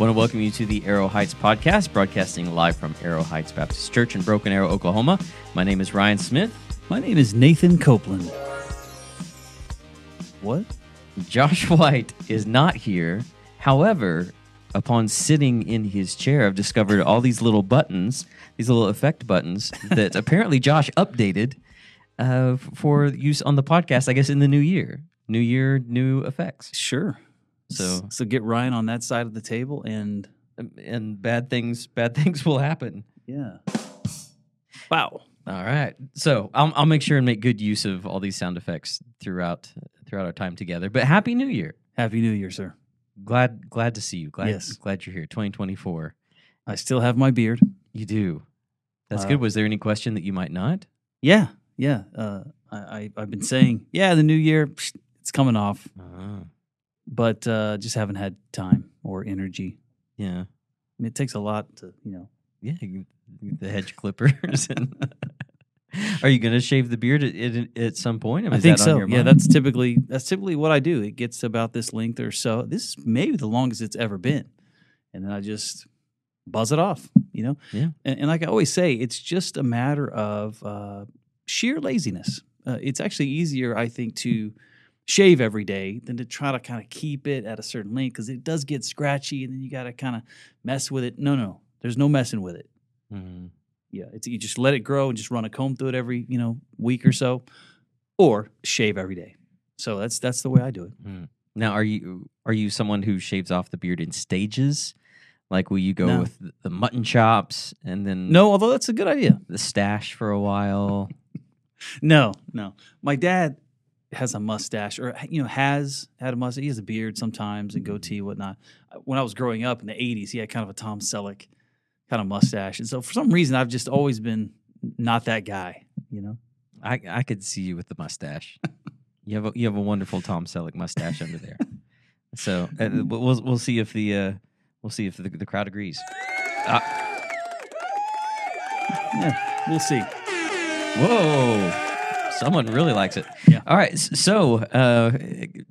want to welcome you to the Arrow Heights podcast, broadcasting live from Arrow Heights Baptist Church in Broken Arrow, Oklahoma. My name is Ryan Smith. My name is Nathan Copeland. What? Josh White is not here. However, upon sitting in his chair, I've discovered all these little buttons, these little effect buttons that apparently Josh updated for use on the podcast, I guess, in the new year. New year, new effects. Sure. So get Ryan on that side of the table, and bad things will happen. Yeah. Wow. All right. So I'll make sure and make good use of all these sound effects throughout our time together. But Happy New Year. Happy New Year, sir. Glad to see you. Glad you're here. 2024. I still have my beard. You do. That's good. Was there any question that you might not? Yeah. Yeah. I've been saying, the new year, it's coming off. Uh-huh. But just haven't had time or energy. Yeah. I mean, it takes a lot to, Yeah, the hedge clippers. Are you going to shave the beard at some point? I mean, I think so. Yeah, that's typically what I do. It gets about this length or so. This is maybe the longest it's ever been. And then I just buzz it off, Yeah. And like I always say, it's just a matter of sheer laziness. It's actually easier, I think, to shave every day than to try to kind of keep it at a certain length, because it does get scratchy and then you got to kind of mess with it. No, there's no messing with it. Mm-hmm. Yeah, you just let it grow and just run a comb through it every week or so, or shave every day. So that's the way I do it. Mm. Now, are you someone who shaves off the beard in stages? Like, will you go with the mutton chops and then no? Although that's a good idea. The stash for a while. No. My dad has a mustache, or has had a mustache. He has a beard sometimes and goatee and whatnot. When I was growing up in the 80s, he had kind of a Tom Selleck kind of mustache. And so for some reason, I've just always been not that guy, I could see you with the mustache. You have a wonderful Tom Selleck mustache under there. So we'll see if the crowd agrees. We'll see. Whoa. Someone really likes it. Yeah. All right. So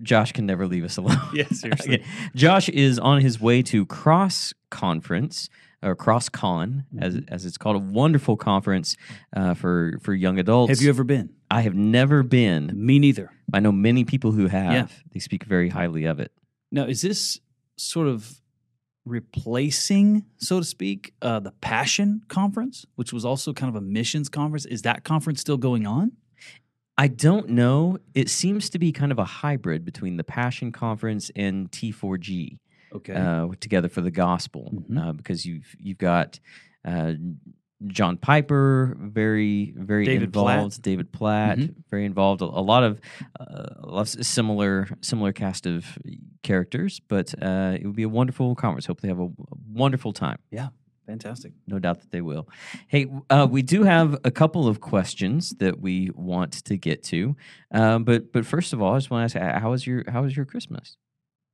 Josh can never leave us alone. Yeah, seriously. Okay. Josh is on his way to Cross Conference, or Cross Con, as it's called, a wonderful conference for young adults. Have you ever been? I have never been. Me neither. I know many people who have. Yeah. They speak very highly of it. Now, is this sort of replacing, so to speak, the Passion Conference, which was also kind of a missions conference? Is that conference still going on? I don't know. It seems to be kind of a hybrid between the Passion Conference and T4G, okay, together for the gospel, because you've got John Piper, very very involved, David Platt, very involved. A lot of similar cast of characters, but it would be a wonderful conference. Hope they have a wonderful time. Yeah. Fantastic. No doubt that they will. Hey, we do have a couple of questions that we want to get to, but first of all, I just want to ask, how was your Christmas?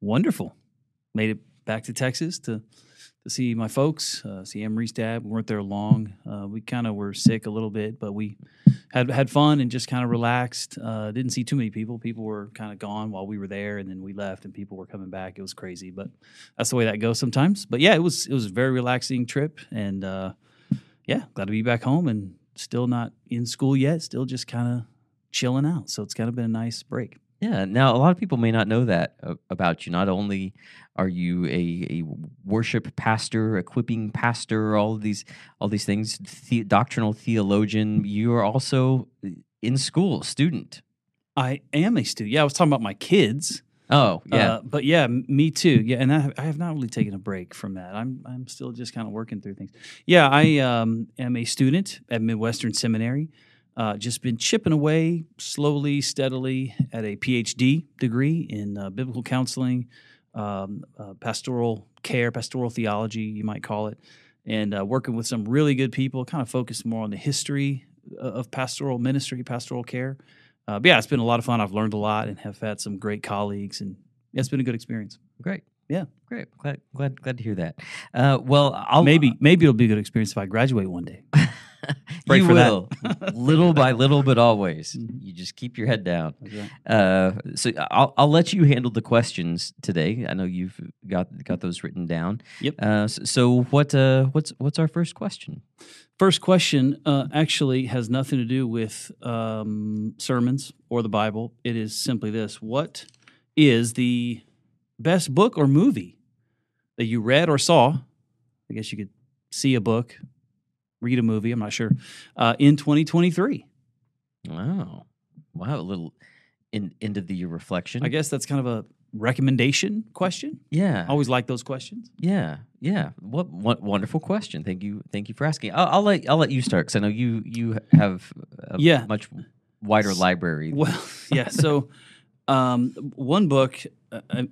Wonderful. Made it back to Texas to see my folks, see Emery's dad. We weren't there long. We kind of were sick a little bit, but we had fun and just kind of relaxed. Didn't see too many people. People were kind of gone while we were there, and then we left, and people were coming back. It was crazy, but that's the way that goes sometimes. But yeah, it was a very relaxing trip, and glad to be back home and still not in school yet. Still just kind of chilling out. So it's kind of been a nice break. Yeah. Now, a lot of people may not know that about you. Not only are you a worship pastor, equipping pastor, all these things, doctrinal theologian, you are also in school, student. I am a student. Yeah, I was talking about my kids. Oh, yeah. But yeah, me too. Yeah, and I have not really taken a break from that. I'm still just kind of working through things. Yeah, I am a student at Midwestern Seminary. Just been chipping away slowly, steadily at a PhD degree in biblical counseling, pastoral care, pastoral theology, you might call it, and working with some really good people, kind of focused more on the history of pastoral ministry, pastoral care. But yeah, it's been a lot of fun. I've learned a lot and have had some great colleagues, and it's been a good experience. Great. Yeah, great. Glad to hear that. Well, maybe it'll be a good experience if I graduate one day. Pray you for will. That. Little by little, but always. You just keep your head down. Okay. So I'll let you handle the questions today. I know you've got those written down. Yep. So what's our first question? First question actually has nothing to do with sermons or the Bible. It is simply this: what is the best book or movie that you read or saw? I guess you could see a book, read a movie, I'm not sure, in 2023. Wow. Wow, a little end of the year reflection. I guess that's kind of a recommendation question. Yeah. Always like those questions. Yeah, yeah. What wonderful question. Thank you for asking. I'll let you start, because I know you have a much wider library. Well, yeah, so... one book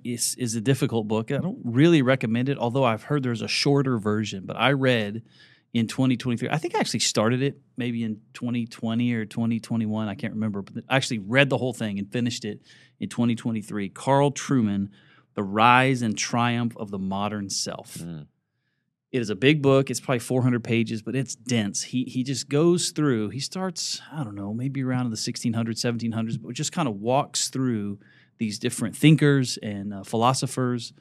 is a difficult book. I don't really recommend it, although I've heard there's a shorter version. But I read in 2023. I think I actually started it maybe in 2020 or 2021. I can't remember. But I actually read the whole thing and finished it in 2023. Carl Trueman, The Rise and Triumph of the Modern Self. Mm. It is a big book. It's probably 400 pages, but it's dense. He just goes through. He starts, I don't know, maybe around in the 1600s, 1700s, but just kind of walks through these different thinkers and philosophers,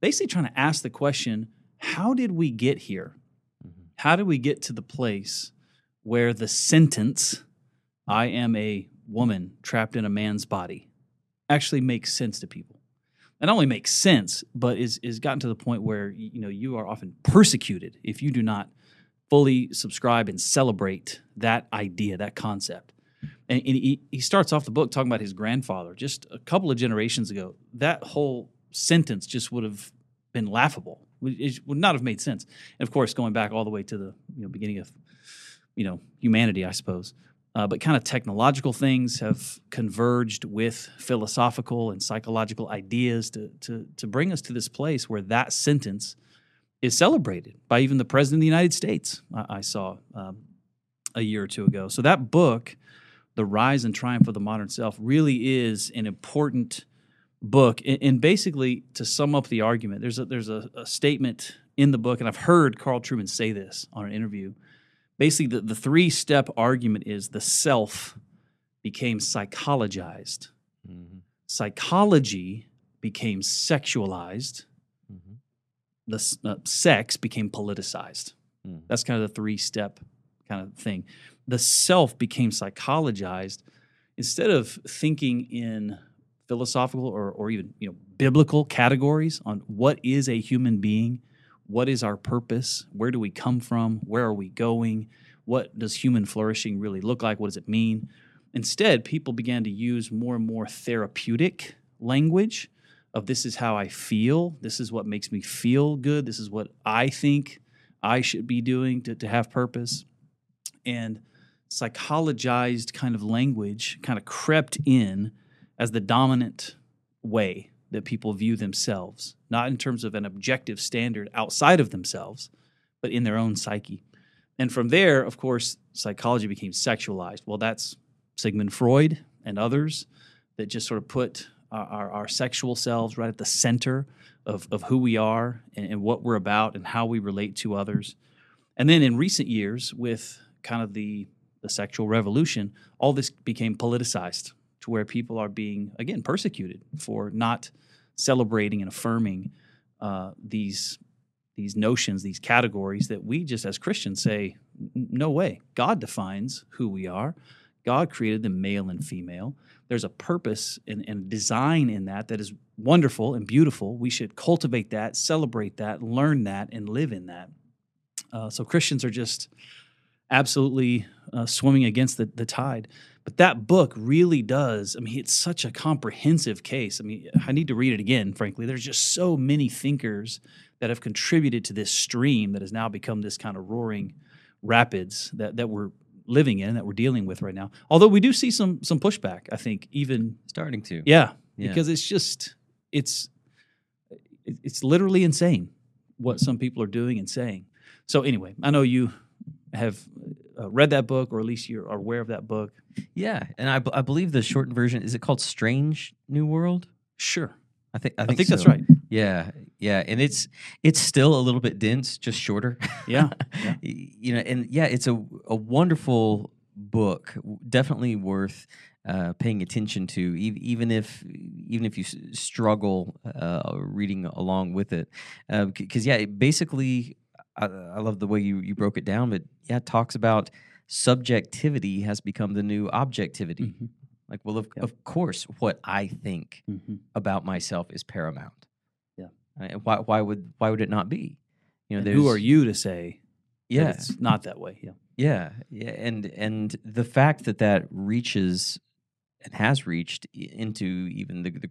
basically trying to ask the question, how did we get here? Mm-hmm. How did we get to the place where the sentence, I am a woman trapped in a man's body, actually makes sense to people? It not only makes sense, but is gotten to the point where you are often persecuted if you do not fully subscribe and celebrate that idea, that concept. And he starts off the book talking about his grandfather just a couple of generations ago. That whole sentence just would have been laughable. It would not have made sense. And of course, going back all the way to the beginning of humanity, I suppose. But kind of technological things have converged with philosophical and psychological ideas to bring us to this place where that sentence is celebrated by even the President of the United States, I saw a year or two ago. So that book, The Rise and Triumph of the Modern Self, really is an important book. And basically, to sum up the argument, there's a statement in the book, and I've heard Carl Trueman say this on an interview. Basically, the three-step argument is the self became psychologized. Mm-hmm. Psychology became sexualized. Mm-hmm. The sex became politicized. Mm. That's kind of the three-step kind of thing. The self became psychologized. Instead of thinking in philosophical or even biblical categories on what is a human being, what is our purpose? Where do we come from? Where are we going? What does human flourishing really look like? What does it mean? Instead, people began to use more and more therapeutic language of this is how I feel. This is what makes me feel good. This is what I think I should be doing to have purpose. And psychologized kind of language kind of crept in as the dominant way that people view themselves, not in terms of an objective standard outside of themselves, but in their own psyche. And from there, of course, psychology became sexualized. Well, that's Sigmund Freud and others that just sort of put our sexual selves right at the center of who we are and what we're about and how we relate to others. And then in recent years, with kind of the sexual revolution, all this became politicized, to where people are being, again, persecuted for not celebrating and affirming these notions, these categories that we just as Christians say, no way. God defines who we are. God created them male and female. There's a purpose and design in that is wonderful and beautiful. We should cultivate that, celebrate that, learn that, and live in that. So Christians are just absolutely swimming against the tide. But that book really does, it's such a comprehensive case. I need to read it again, frankly. There's just so many thinkers that have contributed to this stream that has now become this kind of roaring rapids that we're living in, that we're dealing with right now. Although we do see some pushback, I think, even... Starting to. Yeah. Because it's just, it's literally insane what some people are doing and saying. So anyway, I know you have... read that book, or at least you are aware of that book. Yeah, and I believe the shortened version, is it called Strange New World? Sure. I think that's right. Yeah, Yeah, and it's still a little bit dense, just shorter. Yeah, yeah. You know, and yeah, it's a wonderful book, definitely worth paying attention to, even if you struggle reading along with it, because yeah, it basically, I love the way you broke it down, but yeah, it talks about subjectivity has become the new objectivity. Mm-hmm. Like, well, of course, what I think mm-hmm. about myself is paramount. Yeah, why would it not be? You know, who are you to say? Yeah, that it's not that way. Yeah. Yeah, yeah, and the fact that reaches and has reached into even the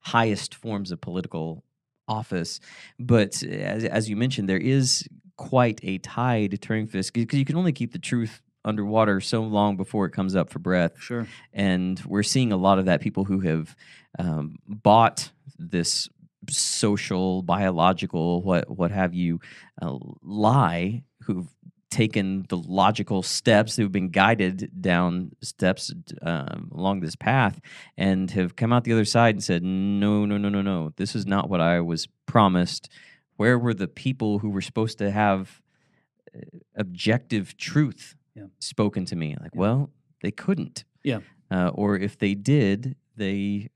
highest forms of political office, but as you mentioned, there is quite a tide turning for this, because you can only keep the truth underwater so long before it comes up for breath. Sure, and we're seeing a lot of that. People who have bought this social, biological, what have you, lie, who've taken the logical steps, who've been guided down steps along this path, and have come out the other side and said, no, no, no, no, no, this is not what I was promised. Where were the people who were supposed to have objective truth spoken to me? Like, well, they couldn't. Yeah. Or if they did, they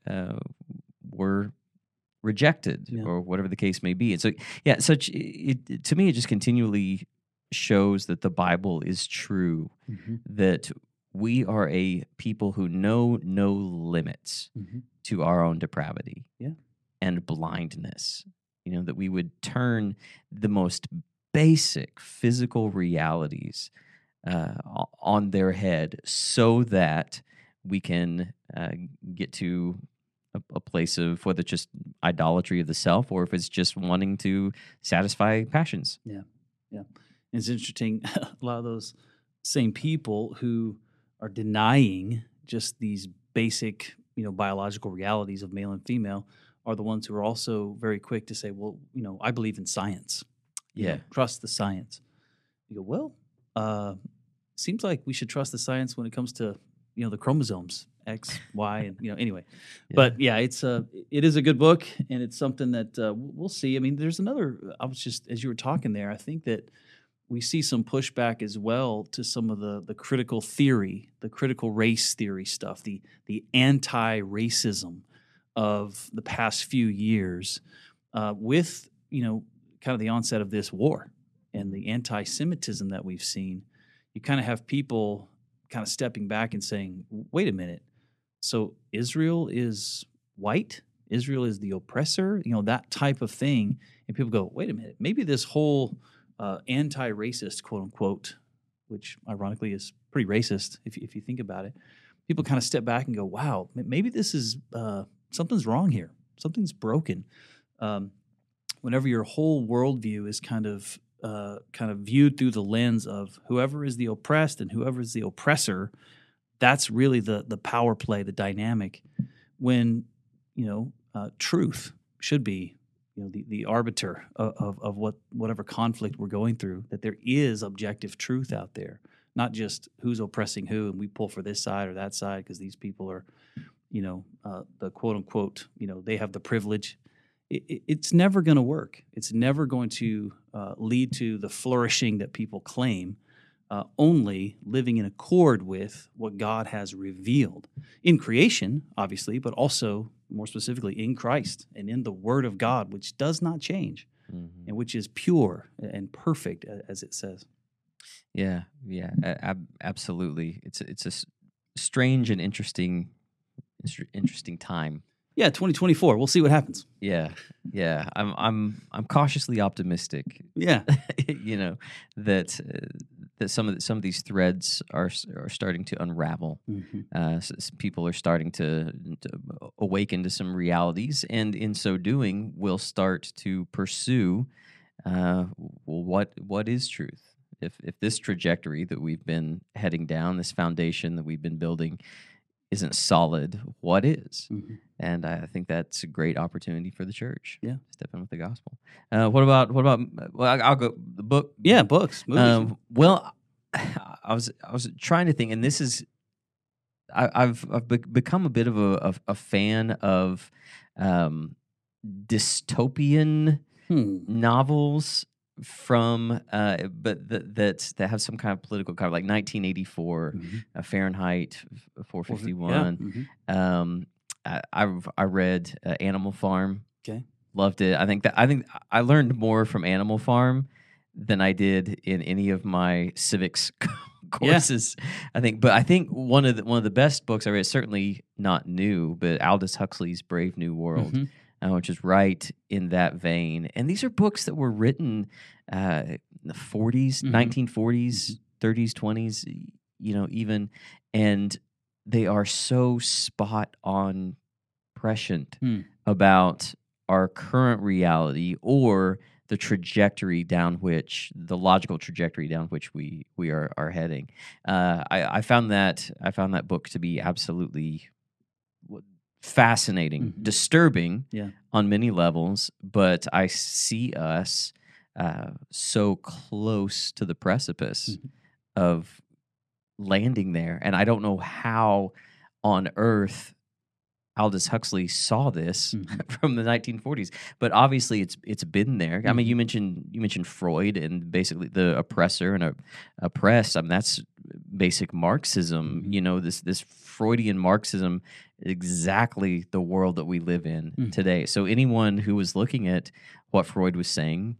were rejected, or whatever the case may be. And so, yeah, to me, it just continually shows that the Bible is true, mm-hmm. that we are a people who know no limits mm-hmm. to our own depravity and blindness. You know, that we would turn the most basic physical realities on their head so that we can get to a place of whether it's just idolatry of the self or if it's just wanting to satisfy passions. Yeah, yeah. It's interesting, a lot of those same people who are denying just these basic, you know, biological realities of male and female are the ones who are also very quick to say, well, you know, I believe in science. Yeah. You know, trust the science. You go, well, seems like we should trust the science when it comes to, you know, the chromosomes, X, Y, and, you know, anyway. Yeah. But, yeah, it is a good book, and it's something that we'll see. I mean, there's another – I was just – as you were talking there, I think that – we see some pushback as well to some of the critical theory, the critical race theory stuff, the anti-racism of the past few years with, you know, kind of the onset of this war and the anti-Semitism that we've seen. You kind of have people kind of stepping back and saying, wait a minute, so Israel is white? Israel is the oppressor? You know, that type of thing. And people go, wait a minute, maybe this whole anti-racist, quote-unquote, which ironically is pretty racist if you think about it, people kind of step back and go, wow, maybe this is something's wrong here. Something's broken. Whenever your whole worldview is kind of viewed through the lens of whoever is the oppressed and whoever is the oppressor, that's really the power play, the dynamic, when, you know, truth should be, you know, the arbiter of whatever conflict we're going through, that there is objective truth out there, not just who's oppressing who and we pull for this side or that side because these people are, you know, the quote-unquote, you know, they have the privilege. It's never going to work. It's never going to lead to the flourishing that people claim, only living in accord with what God has revealed in creation, obviously, but also more specifically in Christ and in the Word of God, which does not change, mm-hmm. and which is pure and perfect, as it says. Yeah, yeah, absolutely. It's a strange and interesting time. Yeah, 2024. We'll see what happens. Yeah, yeah. I'm cautiously optimistic. Yeah, you know that some of these threads are starting to unravel. Mm-hmm. So people are starting to awaken to some realities, and in so doing, will start to pursue what is truth. If this trajectory that we've been heading down, this foundation that we've been building, isn't solid, what is? Mm-hmm. And I think that's a great opportunity for the church. Yeah, step in with the gospel. What about? Well, I'll go the book. Yeah, books, movies. Well, I was trying to think, and this is I've become a bit of a fan of dystopian novels from but that have some kind of political cover, like 1984, Fahrenheit 451. Yeah. I read Animal Farm. Okay, loved it. I think I learned more from Animal Farm than I did in any of my civics courses. Yeah. I think one of the best books I read, certainly not new, but Aldous Huxley's Brave New World, which is right in that vein. And these are books that were written in the 40s, 1940s, 30s, 20s, even, and they are so spot on prescient about our current reality, or the trajectory down which, the logical trajectory down which we are heading. I found that book to be absolutely fascinating, disturbing on many levels, but I see us so close to the precipice of landing there. And I don't know how on earth Aldous Huxley saw this from the 1940s, but obviously it's been there. I mean, you mentioned Freud and basically the oppressor and oppressed. I mean, that's basic Marxism. This Freudian Marxism, exactly the world that we live in today. So anyone who was looking at what Freud was saying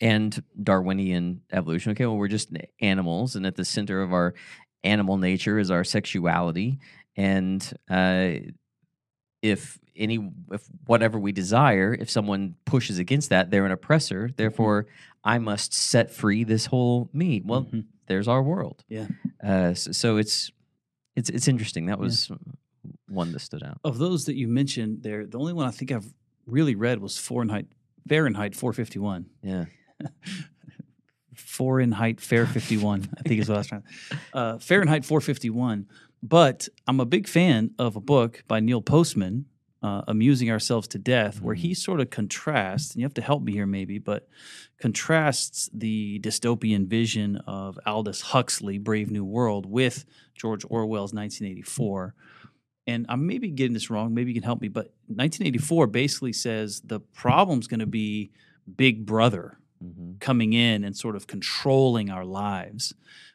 and Darwinian evolution, okay, well, we're just animals, and at the center of our animal nature is our sexuality, and if whatever we desire, if someone pushes against that, they're an oppressor. Therefore, I must set free this whole me. Well, there's our world. Yeah. So it's interesting. That was one that stood out. Of those that you mentioned there, the only one I think I've really read was Fahrenheit 451. Yeah. Fahrenheit 451. I think is what I was trying. Fahrenheit 451. But I'm a big fan of a book by Neil Postman, Amusing Ourselves to Death, where he sort of contrasts, and you have to help me here maybe, but contrasts the dystopian vision of Aldous Huxley, Brave New World, with George Orwell's 1984. And I may be getting this wrong, maybe you can help me, but 1984 basically says the problem's going to be Big Brother coming in and sort of controlling our lives.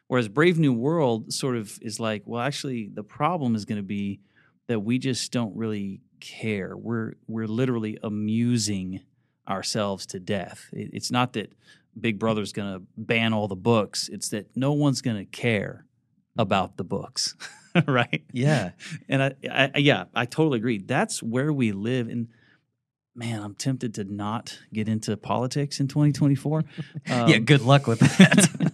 Whereas Brave New World sort of is like, well, actually, the problem is going to be that we just don't really care. We're literally amusing ourselves to death. It's not that Big Brother's going to ban all the books. It's that no one's going to care about the books, right? Yeah. And I totally agree. That's where we live. And man, I'm tempted to not get into politics in 2024. Yeah, good luck with that.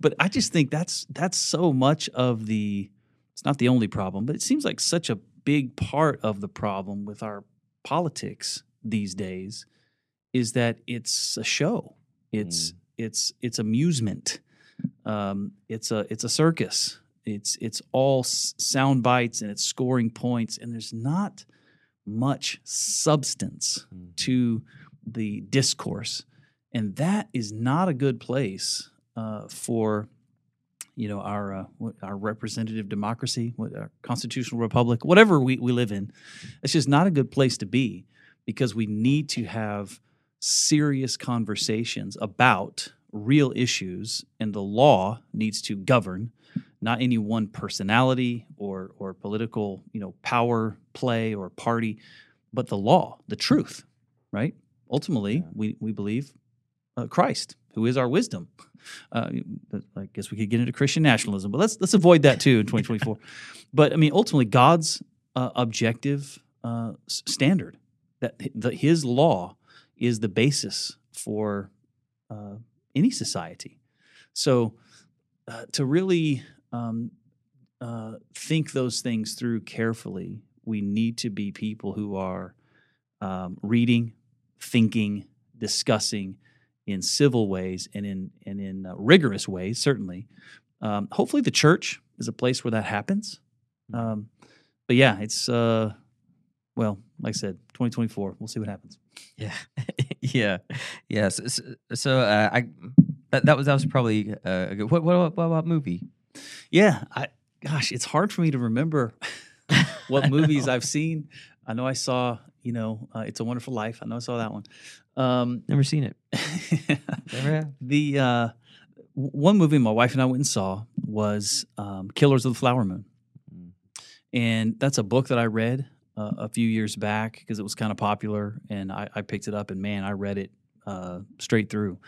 But I just think that's so much of the – it's not the only problem, but it seems like such a big part of the problem with our politics these days is that it's a show. It's amusement. It's a circus. It's all sound bites and it's scoring points, and there's not much substance to the discourse, and that is not a good place – for, our representative democracy, our constitutional republic, whatever we live in. It's just not a good place to be, because we need to have serious conversations about real issues, and the law needs to govern, not any one personality or political, power play or party, but the law, the truth, right? Ultimately, we believe Christ, who is our wisdom. I guess we could get into Christian nationalism, but let's avoid that too in 2024. But I mean, ultimately, God's objective standard, that His law is the basis for any society. So to really think those things through carefully, we need to be people who are reading, thinking, discussing, in civil ways and in rigorous ways, certainly. Hopefully the church is a place where that happens. But yeah, it's, well, like I said, 2024, we'll see what happens. Yeah. Yeah. Yeah. So that was probably a good, what about movie? Yeah. Gosh, it's hard for me to remember what movies I've seen. I know I saw you know, It's a Wonderful Life. I know I saw that one. Never seen it. Never have. The one movie my wife and I went and saw was Killers of the Flower Moon. Mm. And that's a book that I read a few years back because it was kind of popular, and I picked it up, and man, I read it straight through.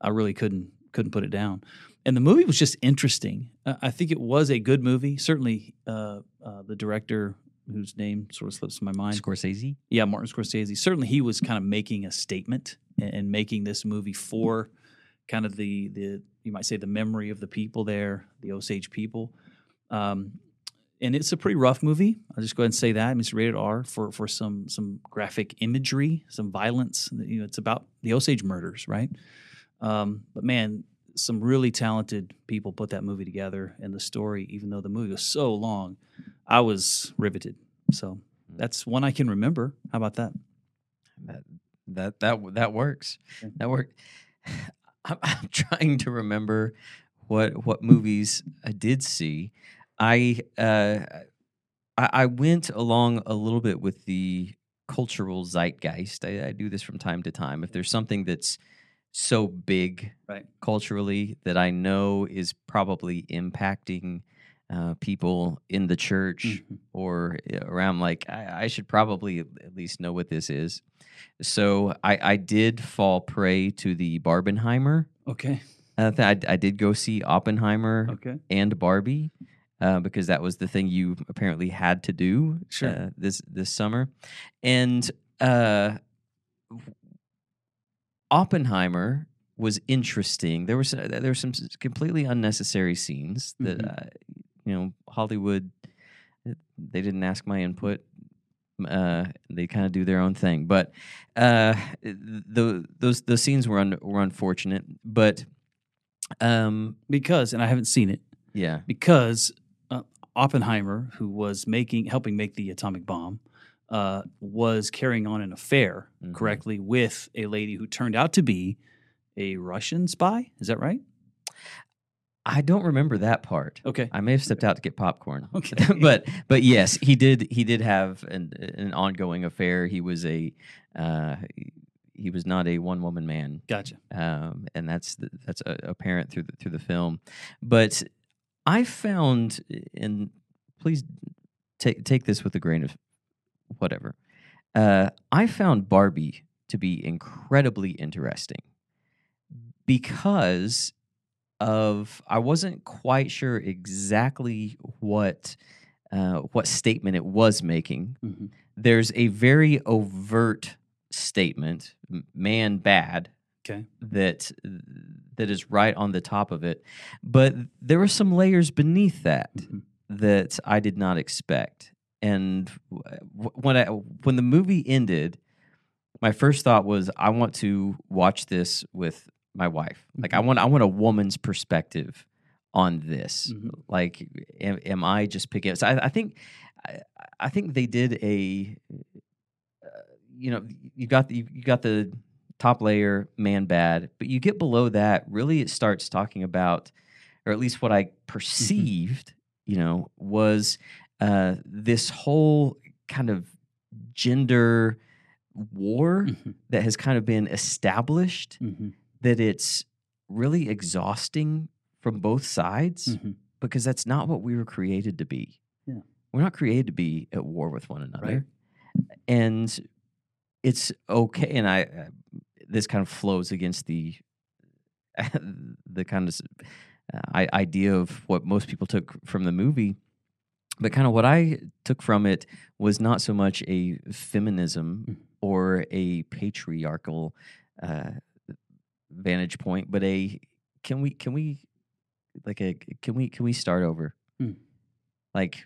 I really couldn't put it down. And the movie was just interesting. I think it was a good movie. Certainly the director, whose name sort of slips my mind. Scorsese? Yeah, Martin Scorsese. Certainly he was kind of making a statement and making this movie for kind of the you might say, the memory of the people there, the Osage people. And it's a pretty rough movie. I'll just go ahead and say that. I mean, it's rated R for some graphic imagery, some violence. You know, it's about the Osage murders, right? But man, some really talented people put that movie together, and the story, even though the movie was so long, I was riveted. So that's one I can remember. How about that? That works. Okay. That worked. I'm trying to remember what movies I did see. I went along a little bit with the cultural zeitgeist. I do this from time to time. If there's something that's so big culturally that I know is probably impacting people in the church or around, like, I should probably at least know what this is. So I did fall prey to the Barbenheimer. Okay. I did go see Oppenheimer and Barbie because that was the thing you apparently had to do this summer. And Oppenheimer was interesting. There were some completely unnecessary scenes that you know, Hollywood, they didn't ask my input. They kind of do their own thing, but those scenes were unfortunate. But because, and I haven't seen it, because Oppenheimer, who was helping make the atomic bomb, was carrying on an affair correctly with a lady who turned out to be a Russian spy. Is that right? I don't remember that part. Okay, I may have stepped out to get popcorn. Okay, but yes, he did have an ongoing affair. He was he was not a one woman man. Gotcha. And that's apparent through the film. But I found, and please take this with a grain of whatever. I found Barbie to be incredibly interesting because of I wasn't quite sure exactly what statement it was making. Mm-hmm. There's a very overt statement, man bad, that is right on the top of it. But there were some layers beneath that that I did not expect. And when the movie ended, my first thought was, I want to watch this with my wife. Like, I want a woman's perspective on this. Mm-hmm. Like, am I just picking up? So I think they did a, you know, you got the top layer, man bad, but you get below that, really it starts talking about, or at least what I perceived, you know, was this whole kind of gender war that has kind of been established, that it's really exhausting from both sides because that's not what we were created to be. Yeah. We're not created to be at war with one another. Right. And it's okay. And this kind of flows against the kind of idea of what most people took from the movie. But kind of what I took from it was not so much a feminism or a patriarchal vantage point, but a can we start over? Like,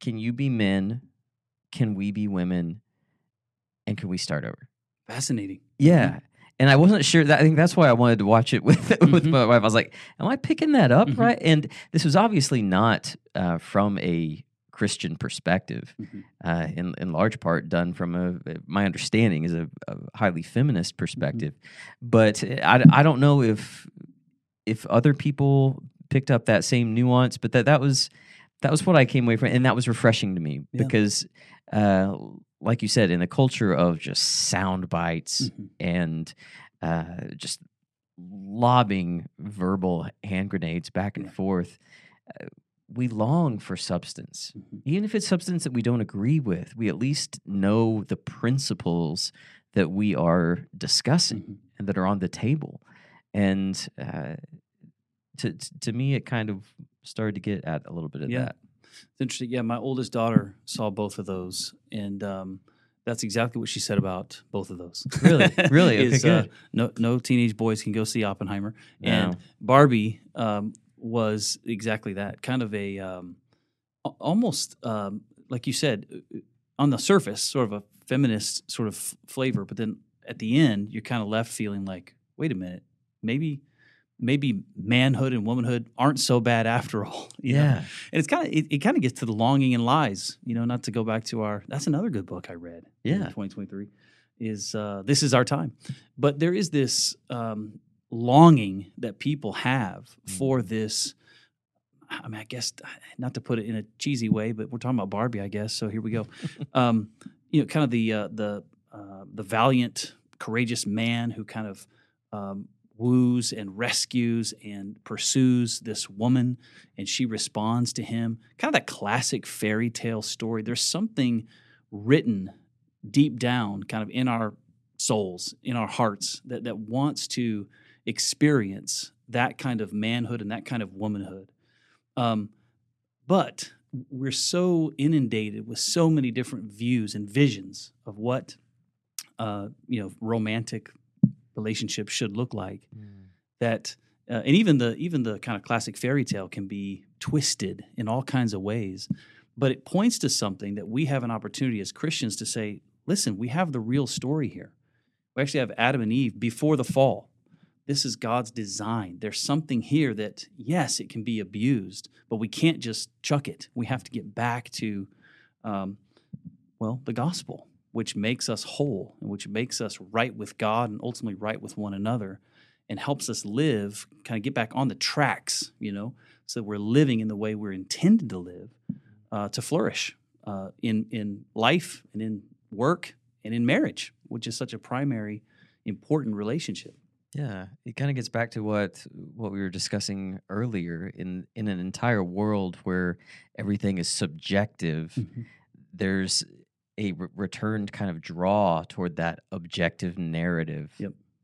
can you be men? Can we be women? And can we start over? Fascinating. Yeah. And I wasn't sure. I think that's why I wanted to watch it with my wife. I was like, am I picking that up right? And this was obviously not from a Christian perspective, in large part done from my understanding is a highly feminist perspective. But I don't know if other people picked up that same nuance, but that was that was what I came away from, and that was refreshing to me because, like you said, in a culture of just sound bites and just lobbing verbal hand grenades back and forth, we long for substance. Even if it's substance that we don't agree with, we at least know the principles that we are discussing and that are on the table. And to me, it kind of started to get at a little bit of that. It's interesting. Yeah, my oldest daughter saw both of those, and that's exactly what she said about both of those. Really? Really? Okay, good. No teenage boys can go see Oppenheimer. No. And Barbie was exactly that, kind of a almost, like you said, on the surface, sort of a feminist sort of flavor, but then at the end, you're kind of left feeling like, wait a minute, maybe manhood and womanhood aren't so bad after all. You know? And it's kind of it kind of gets to the longing and lies. You know, not to go back to our. That's another good book I read. In 2023 is This Is Our Time. But there is this longing that people have for this. I mean, I guess not to put it in a cheesy way, but we're talking about Barbie, I guess. So here we go. You know, kind of the valiant, courageous man who kind of woos and rescues and pursues this woman, and she responds to him. Kind of that classic fairy tale story. There's something written deep down kind of in our souls, in our hearts, that wants to experience that kind of manhood and that kind of womanhood. But we're so inundated with so many different views and visions of what romantic relationships should look like, that and even the kind of classic fairy tale can be twisted in all kinds of ways, but it points to something that we have an opportunity as Christians to say, listen, we have the real story here. We actually have Adam and Eve before the fall. This is God's design. There's something here that, yes, it can be abused, but we can't just chuck it. We have to get back to, the gospel, which makes us whole and which makes us right with God and ultimately right with one another and helps us live, kind of get back on the tracks, you know, so that we're living in the way we're intended to live, to flourish in life and in work and in marriage, which is such a primary, important relationship. Yeah, it kind of gets back to what we were discussing earlier. In an entire world where everything is subjective, there's a returned kind of draw toward that objective narrative,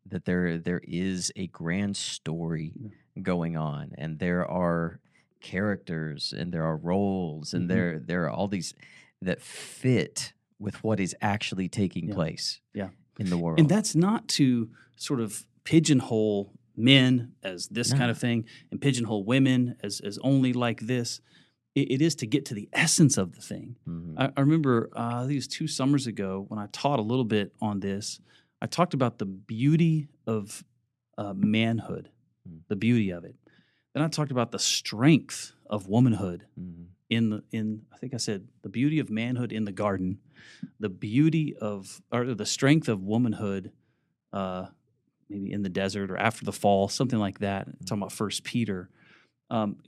that there is a grand story going on, and there are characters and there are roles and there are all these that fit with what is actually taking place in the world. And that's not to sort of pigeonhole men as this kind of thing and pigeonhole women as only like this. It is to get to the essence of the thing. I remember, I think it was 2 summers ago, when I taught a little bit on this, I talked about the beauty of manhood, the beauty of it. Then I talked about the strength of womanhood I think I said, the beauty of manhood in the garden, the strength of womanhood maybe in the desert or after the fall, something like that. I'm talking about 1 Peter,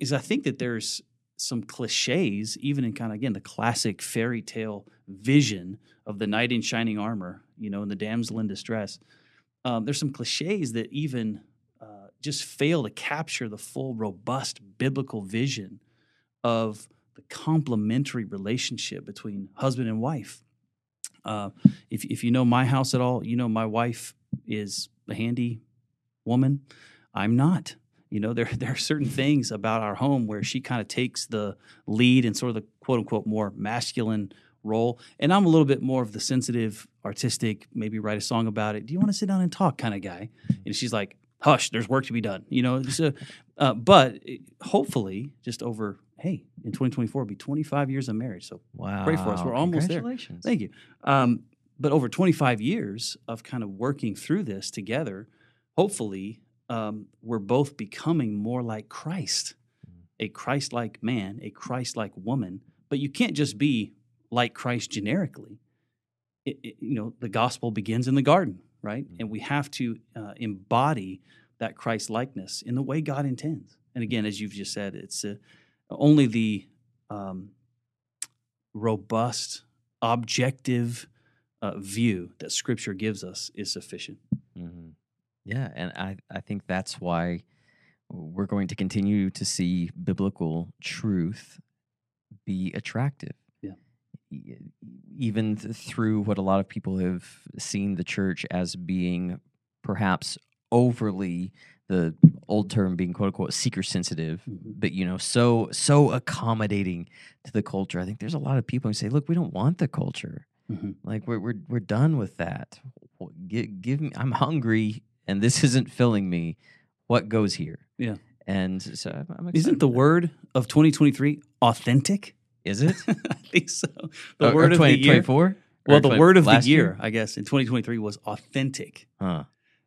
is I think that there's some cliches, even in kind of, again, the classic fairy tale vision of the knight in shining armor, you know, and the damsel in distress. There's some cliches that even just fail to capture the full, robust biblical vision of the complementary relationship between husband and wife. If you know my house at all, you know my wife is a handy woman. I'm not. You know, there are certain things about our home where she kind of takes the lead and sort of the quote-unquote more masculine role. And I'm a little bit more of the sensitive, artistic, maybe write a song about it. Do you want to sit down and talk kind of guy? And she's like, hush, there's work to be done. You know, but hopefully just over, hey, in 2024 it'll be 25 years of marriage. So pray for us. We're almost there. Congratulations. Thank you. But over 25 years of kind of working through this together, hopefully we're both becoming more like Christ, a Christ-like man, a Christ-like woman. But you can't just be like Christ generically. The gospel begins in the garden, right? And we have to embody that Christ-likeness in the way God intends. And again, as you've just said, it's only the robust, objective view that Scripture gives us is sufficient. Mm-hmm. Yeah, and I think that's why we're going to continue to see biblical truth be attractive. Yeah. Even through what a lot of people have seen the church as being perhaps overly, the old term being quote-unquote seeker-sensitive, mm-hmm. but, you know, so accommodating to the culture. I think there's a lot of people who say, look, we don't want the culture. Mm-hmm. Like, we're done with that. Give me, I'm hungry, and this isn't filling me. What goes here? Yeah. And so I'm excited. Isn't the word of 2023 authentic? Is it? I think so. The word of the year. Well, the word of the year, I guess, in 2023 was authentic. Huh.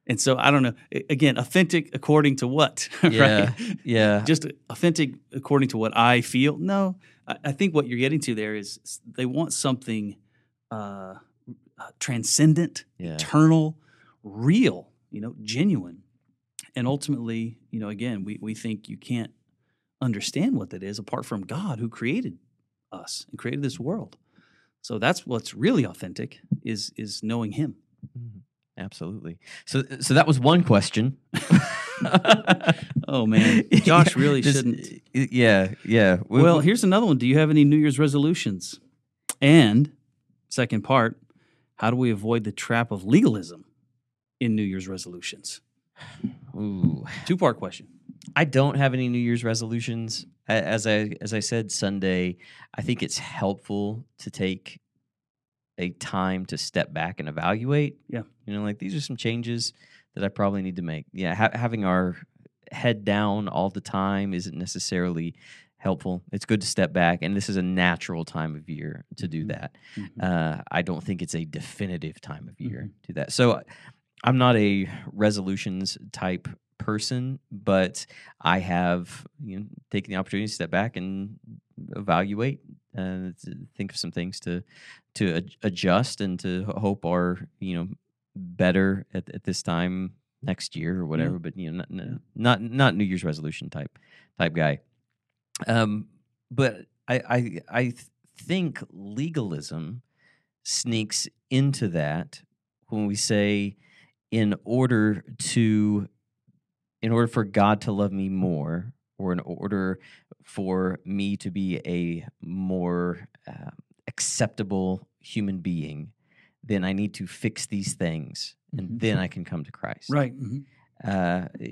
And so I don't know. Again, authentic according to what? Yeah, right? Yeah. Just authentic according to what I feel? No. I think what you're getting to there is they want something transcendent, eternal, real, you know, genuine. And ultimately, you know, again, we think you can't understand what that is apart from God who created us and created this world. So that's what's really authentic is knowing Him. Mm-hmm. Absolutely. So that was one question. Oh, man. Josh really shouldn't. Yeah, yeah. Well, here's another one. Do you have any New Year's resolutions? And second part, how do we avoid the trap of legalism in New Year's resolutions? Ooh. Two-part question. I don't have any New Year's resolutions. As I said Sunday, I think it's helpful to take a time to step back and evaluate. Yeah. You know, like, these are some changes that I probably need to make. Yeah, having our head down all the time isn't necessarily helpful. It's good to step back, and this is a natural time of year to do that. Mm-hmm. I don't think it's a definitive time of year to do that. So I'm not a resolutions type person, but I have, you know, taken the opportunity to step back and evaluate and think of some things to adjust and to hope are, you know, better at this time next year or whatever. Yeah. But, you know, not New Year's resolution type guy. But I think legalism sneaks into that when we say, in order for God to love me more, or in order for me to be a more acceptable human being, then I need to fix these things, and then I can come to Christ. Right. Mm-hmm.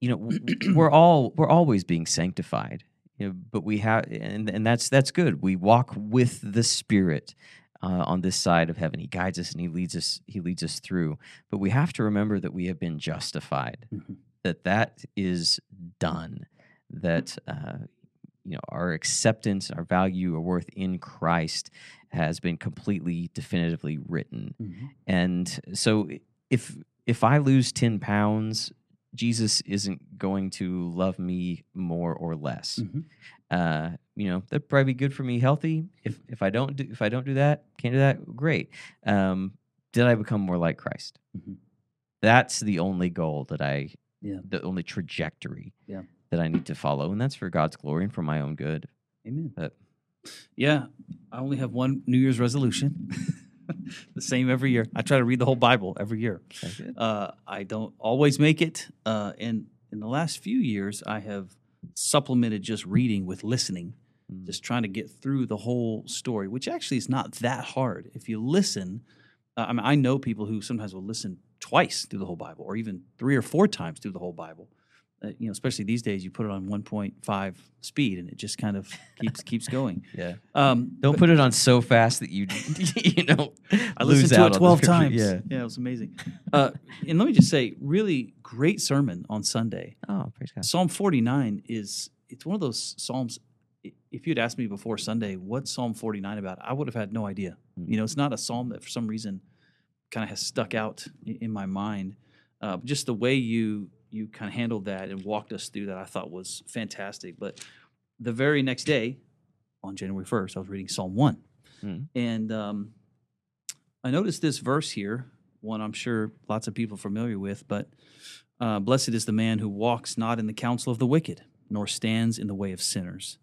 You know, we're always being sanctified, you know, but we have, and that's good. We walk with the Spirit on this side of heaven. He guides us and He leads us through. But we have to remember that we have been justified. Mm-hmm. That is done. That you know, our acceptance, our value, our worth in Christ has been completely, definitively written. Mm-hmm. And so, if I lose 10 pounds, Jesus isn't going to love me more or less. Mm-hmm. You know, that'd probably be good for me, healthy. If I can't do that, great. Did I become more like Christ? Mm-hmm. That's the only goal that the only trajectory that I need to follow, and that's for God's glory and for my own good. Amen. But, yeah, I only have one New Year's resolution. The same every year. I try to read the whole Bible every year. I don't always make it. And in the last few years, I have supplemented just reading with listening, just trying to get through the whole story, which actually is not that hard. If you listen, I mean, I know people who sometimes will listen twice through the whole Bible, or even 3 or 4 times through the whole Bible. You know, especially these days, you put it on 1.5 speed, and it just kind of keeps going. Yeah. Don't put it on so fast that you, you know, I listened to it 12 times. Yeah. Yeah, it was amazing. And let me just say, really great sermon on Sunday. Oh, praise God. Psalm 49 it's one of those psalms. If you'd asked me before Sunday, what's Psalm 49 about, I would have had no idea. You know, it's not a psalm that for some reason kind of has stuck out in my mind. Just the way you kind of handled that and walked us through that, I thought was fantastic. But the very next day, on January 1st, I was reading Psalm 1. Mm. And I noticed this verse here, one I'm sure lots of people are familiar with, but blessed is the man who walks not in the counsel of the wicked, nor stands in the way of sinners,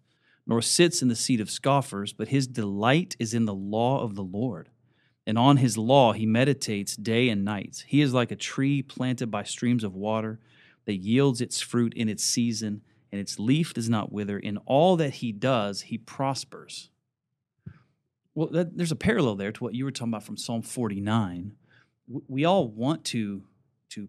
nor sits in the seat of scoffers, but his delight is in the law of the Lord. And on his law he meditates day and night. He is like a tree planted by streams of water that yields its fruit in its season, and its leaf does not wither. In all that he does, he prospers. Well, there's a parallel there to what you were talking about from Psalm 49. We all want to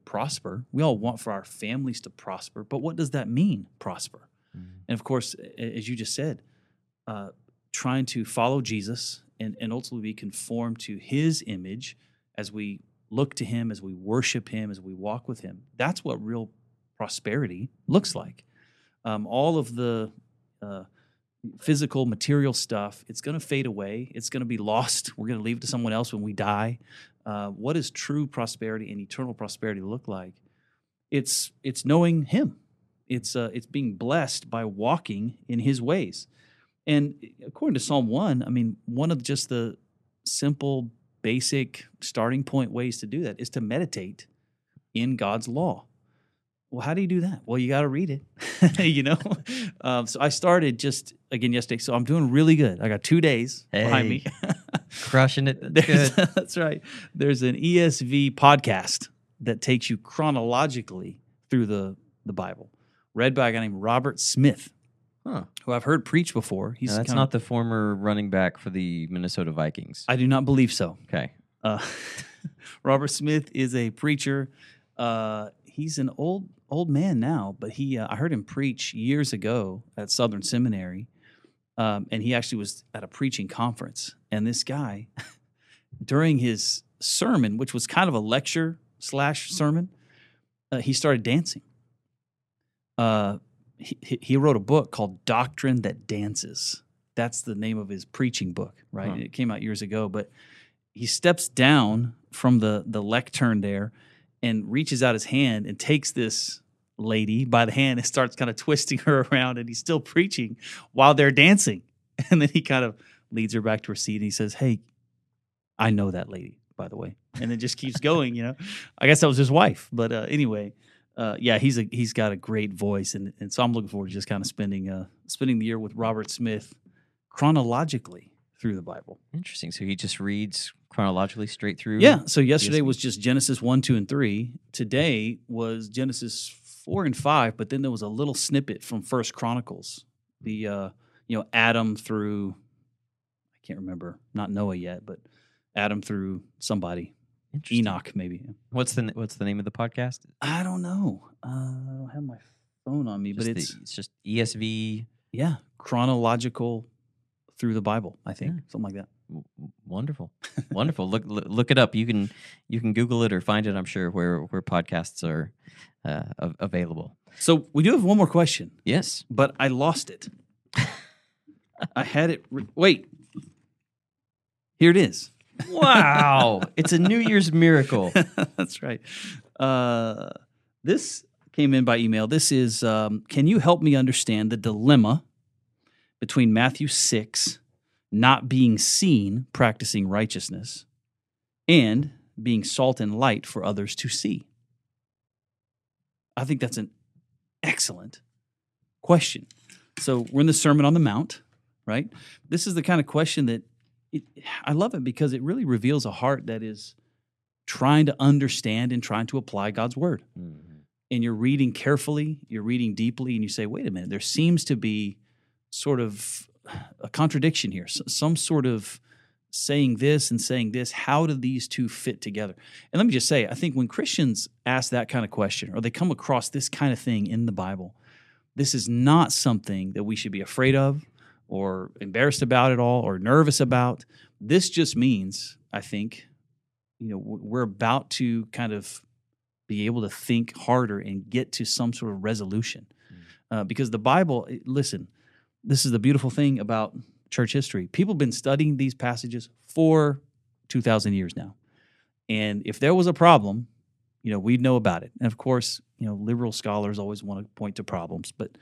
prosper. We all want for our families to prosper. But what does that mean, prosper? Mm-hmm. And of course, as you just said, trying to follow Jesus and ultimately be conformed to his image as we look to him, as we worship him, as we walk with him. That's what real prosperity looks like. All of the physical, material stuff, it's going to fade away. It's going to be lost. We're going to leave it to someone else when we die. What does true prosperity and eternal prosperity look like? It's knowing him. It's being blessed by walking in his ways. And according to Psalm 1, I mean, one of just the simple, basic starting point ways to do that is to meditate in God's law. Well, how do you do that? Well, you got to read it, you know? So I started just, again, yesterday. So I'm doing really good. I got 2 days behind me. Crushing it. That's good. That's right. There's an ESV podcast that takes you chronologically through the Bible, read by a guy named Robert Smith, who I've heard preach before. He's that's not the former running back for the Minnesota Vikings. I do not believe so. Okay. Robert Smith is a preacher. He's an old man now, but I heard him preach years ago at Southern Seminary, and he actually was at a preaching conference. And this guy, during his sermon, which was kind of a lecture/sermon, he started dancing. He wrote a book called Doctrine That Dances. That's the name of his preaching book, right? Huh. It came out years ago, but he steps down from the lectern there and reaches out his hand and takes this lady by the hand and starts kind of twisting her around, and he's still preaching while they're dancing. And then he kind of leads her back to her seat, and he says, "Hey, I know that lady, by the way." And then just keeps going, you know. I guess that was his wife. But anyway, yeah, he's got a great voice, and so I'm looking forward to just kind of spending the year with Robert Smith chronologically through the Bible. Interesting. So he just reads chronologically straight through? Yeah. So yesterday was just Genesis 1, 2, and 3. Today was Genesis 4 and 5, but then there was a little snippet from First Chronicles, the, Adam through, I can't remember, not Noah yet, but Adam through somebody. Enoch, maybe. What's the name of the podcast? I don't know. I don't have my phone on me, but it's just ESV. Yeah. Chronological through the Bible, I think. Yeah. Something like that. Wonderful, wonderful. Look it up. You can Google it or find it. I'm sure where podcasts are available. So we do have one more question. Yes, but I lost it. I had it. Wait, here it is. Wow, it's a New Year's miracle. That's right. This came in by email. This is. Can you help me understand the dilemma between Matthew 6? Not being seen, practicing righteousness, and being salt and light for others to see? I think that's an excellent question. So we're in the Sermon on the Mount, right? This is the kind of question that I love it because it really reveals a heart that is trying to understand and trying to apply God's word. Mm-hmm. And you're reading carefully, you're reading deeply, and you say, wait a minute, there seems to be sort of a contradiction here, some sort of saying this and saying this. How do these two fit together? And let me just say, I think when Christians ask that kind of question or they come across this kind of thing in the Bible, this is not something that we should be afraid of or embarrassed about at all or nervous about. This just means, I think, we're about to kind of be able to think harder and get to some sort of resolution. Because the Bible, listen, this is the beautiful thing about church history. People have been studying these passages for 2,000 years now. And if there was a problem, we'd know about it. And of course, liberal scholars always want to point to problems. But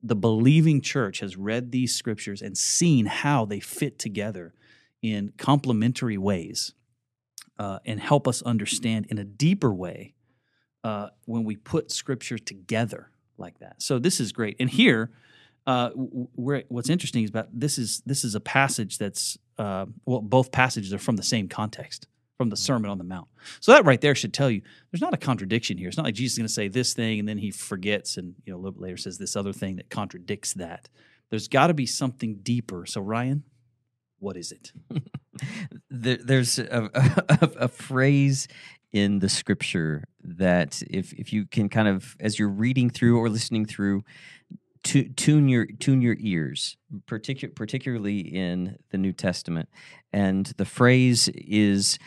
the believing church has read these scriptures and seen how they fit together in complementary ways and help us understand in a deeper way when we put scripture together like that. So this is great. And here, What's interesting is about this is a passage that's well, both passages are from the same context, from the Sermon on the Mount. So that right there should tell you there's not a contradiction here. It's not like Jesus is going to say this thing and then he forgets and a little bit later says this other thing that contradicts that. There's got to be something deeper. So Ryan, what is it? There's a phrase in the Scripture that if you can kind of, as you're reading through or listening through, tune your ears, particularly in the New Testament. And the phrase is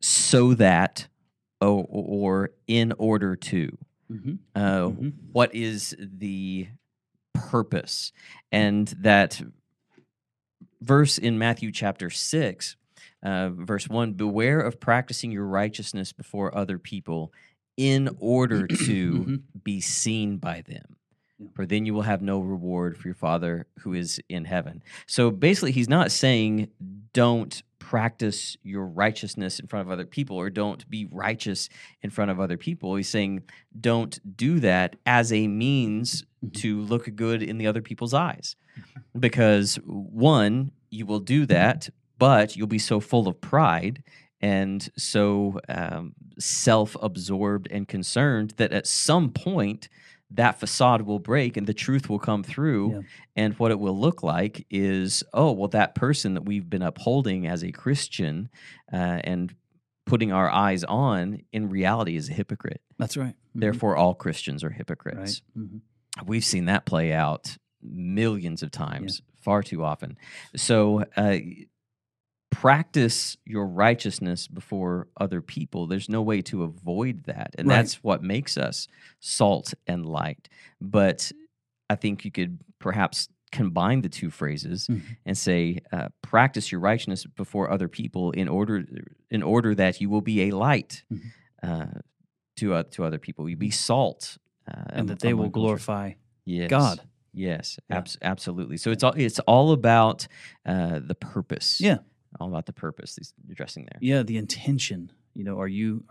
so that or in order to. Mm-hmm. What is the purpose? And that verse in Matthew chapter 6, verse 1, beware of practicing your righteousness before other people in order to be seen by them. For then you will have no reward for your Father who is in heaven. So basically, he's not saying don't practice your righteousness in front of other people or don't be righteous in front of other people. He's saying don't do that as a means to look good in the other people's eyes. Because one, you will do that, but you'll be so full of pride and so self-absorbed and concerned that at some point, that facade will break and the truth will come through. Yeah. And what it will look like is, oh, well, that person that we've been upholding as a Christian and putting our eyes on, in reality, is a hypocrite. That's right. Mm-hmm. Therefore, all Christians are hypocrites. Right. Mm-hmm. We've seen that play out millions of times, far too often. So practice your righteousness before other people. There's no way to avoid that. And that's what makes us salt and light. But I think you could perhaps combine the two phrases and say, practice your righteousness before other people in order that you will be a light to other people. You be salt. And that they will glorify God. Yes, absolutely. So it's all about the purpose. Yeah. All about the purpose you're addressing there. Yeah, the intention. Are you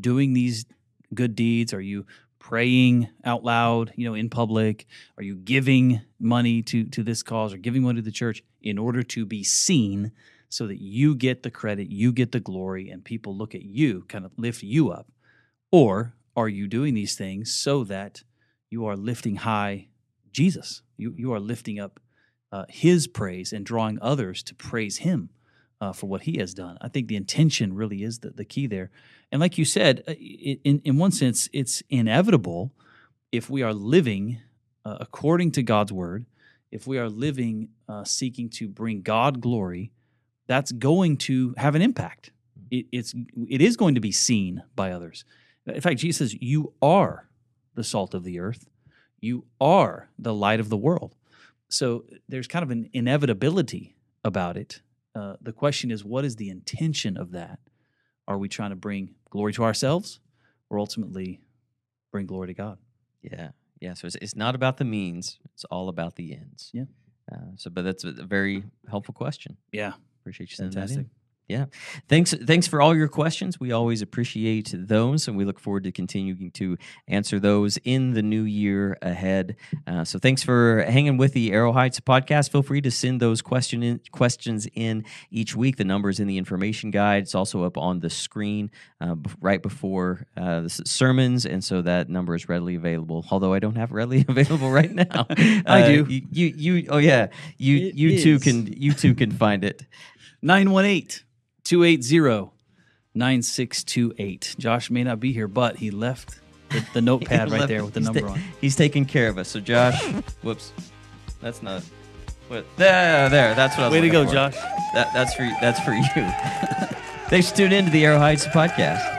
doing these good deeds? Are you praying out loud, in public? Are you giving money to this cause or giving money to the church in order to be seen so that you get the credit, you get the glory, and people look at you, kind of lift you up? Or are you doing these things so that you are lifting high Jesus? You are lifting up his praise and drawing others to praise him. For what he has done. I think the intention really is the key there. And like you said, in one sense, it's inevitable if we are living according to God's word, if we are living seeking to bring God glory, that's going to have an impact. It is going to be seen by others. In fact, Jesus says, you are the salt of the earth. You are the light of the world. So there's kind of an inevitability about it. The question is, what is the intention of that? Are we trying to bring glory to ourselves or ultimately bring glory to God? Yeah. So it's not about the means. It's all about the ends. Yeah. But that's a very helpful question. Yeah. Appreciate you sending that in. Yeah. Thanks for all your questions. We always appreciate those, and we look forward to continuing to answer those in the new year ahead. So thanks for hanging with the Arrow Heights podcast. Feel free to send those questions in each week. The number's in the information guide. It's also up on the screen right before the sermons, and so that number is readily available, although I don't have it readily available right now. I do. You too can find it. 918. 280-9628. Josh may not be here, but he left the notepad right there with the number on. He's taking care of us. So Josh, whoops, that's not. What? There. That's what I was. Way to go, for. Josh. That's for you. Thanks for tuning in to the Arrow Heights podcast.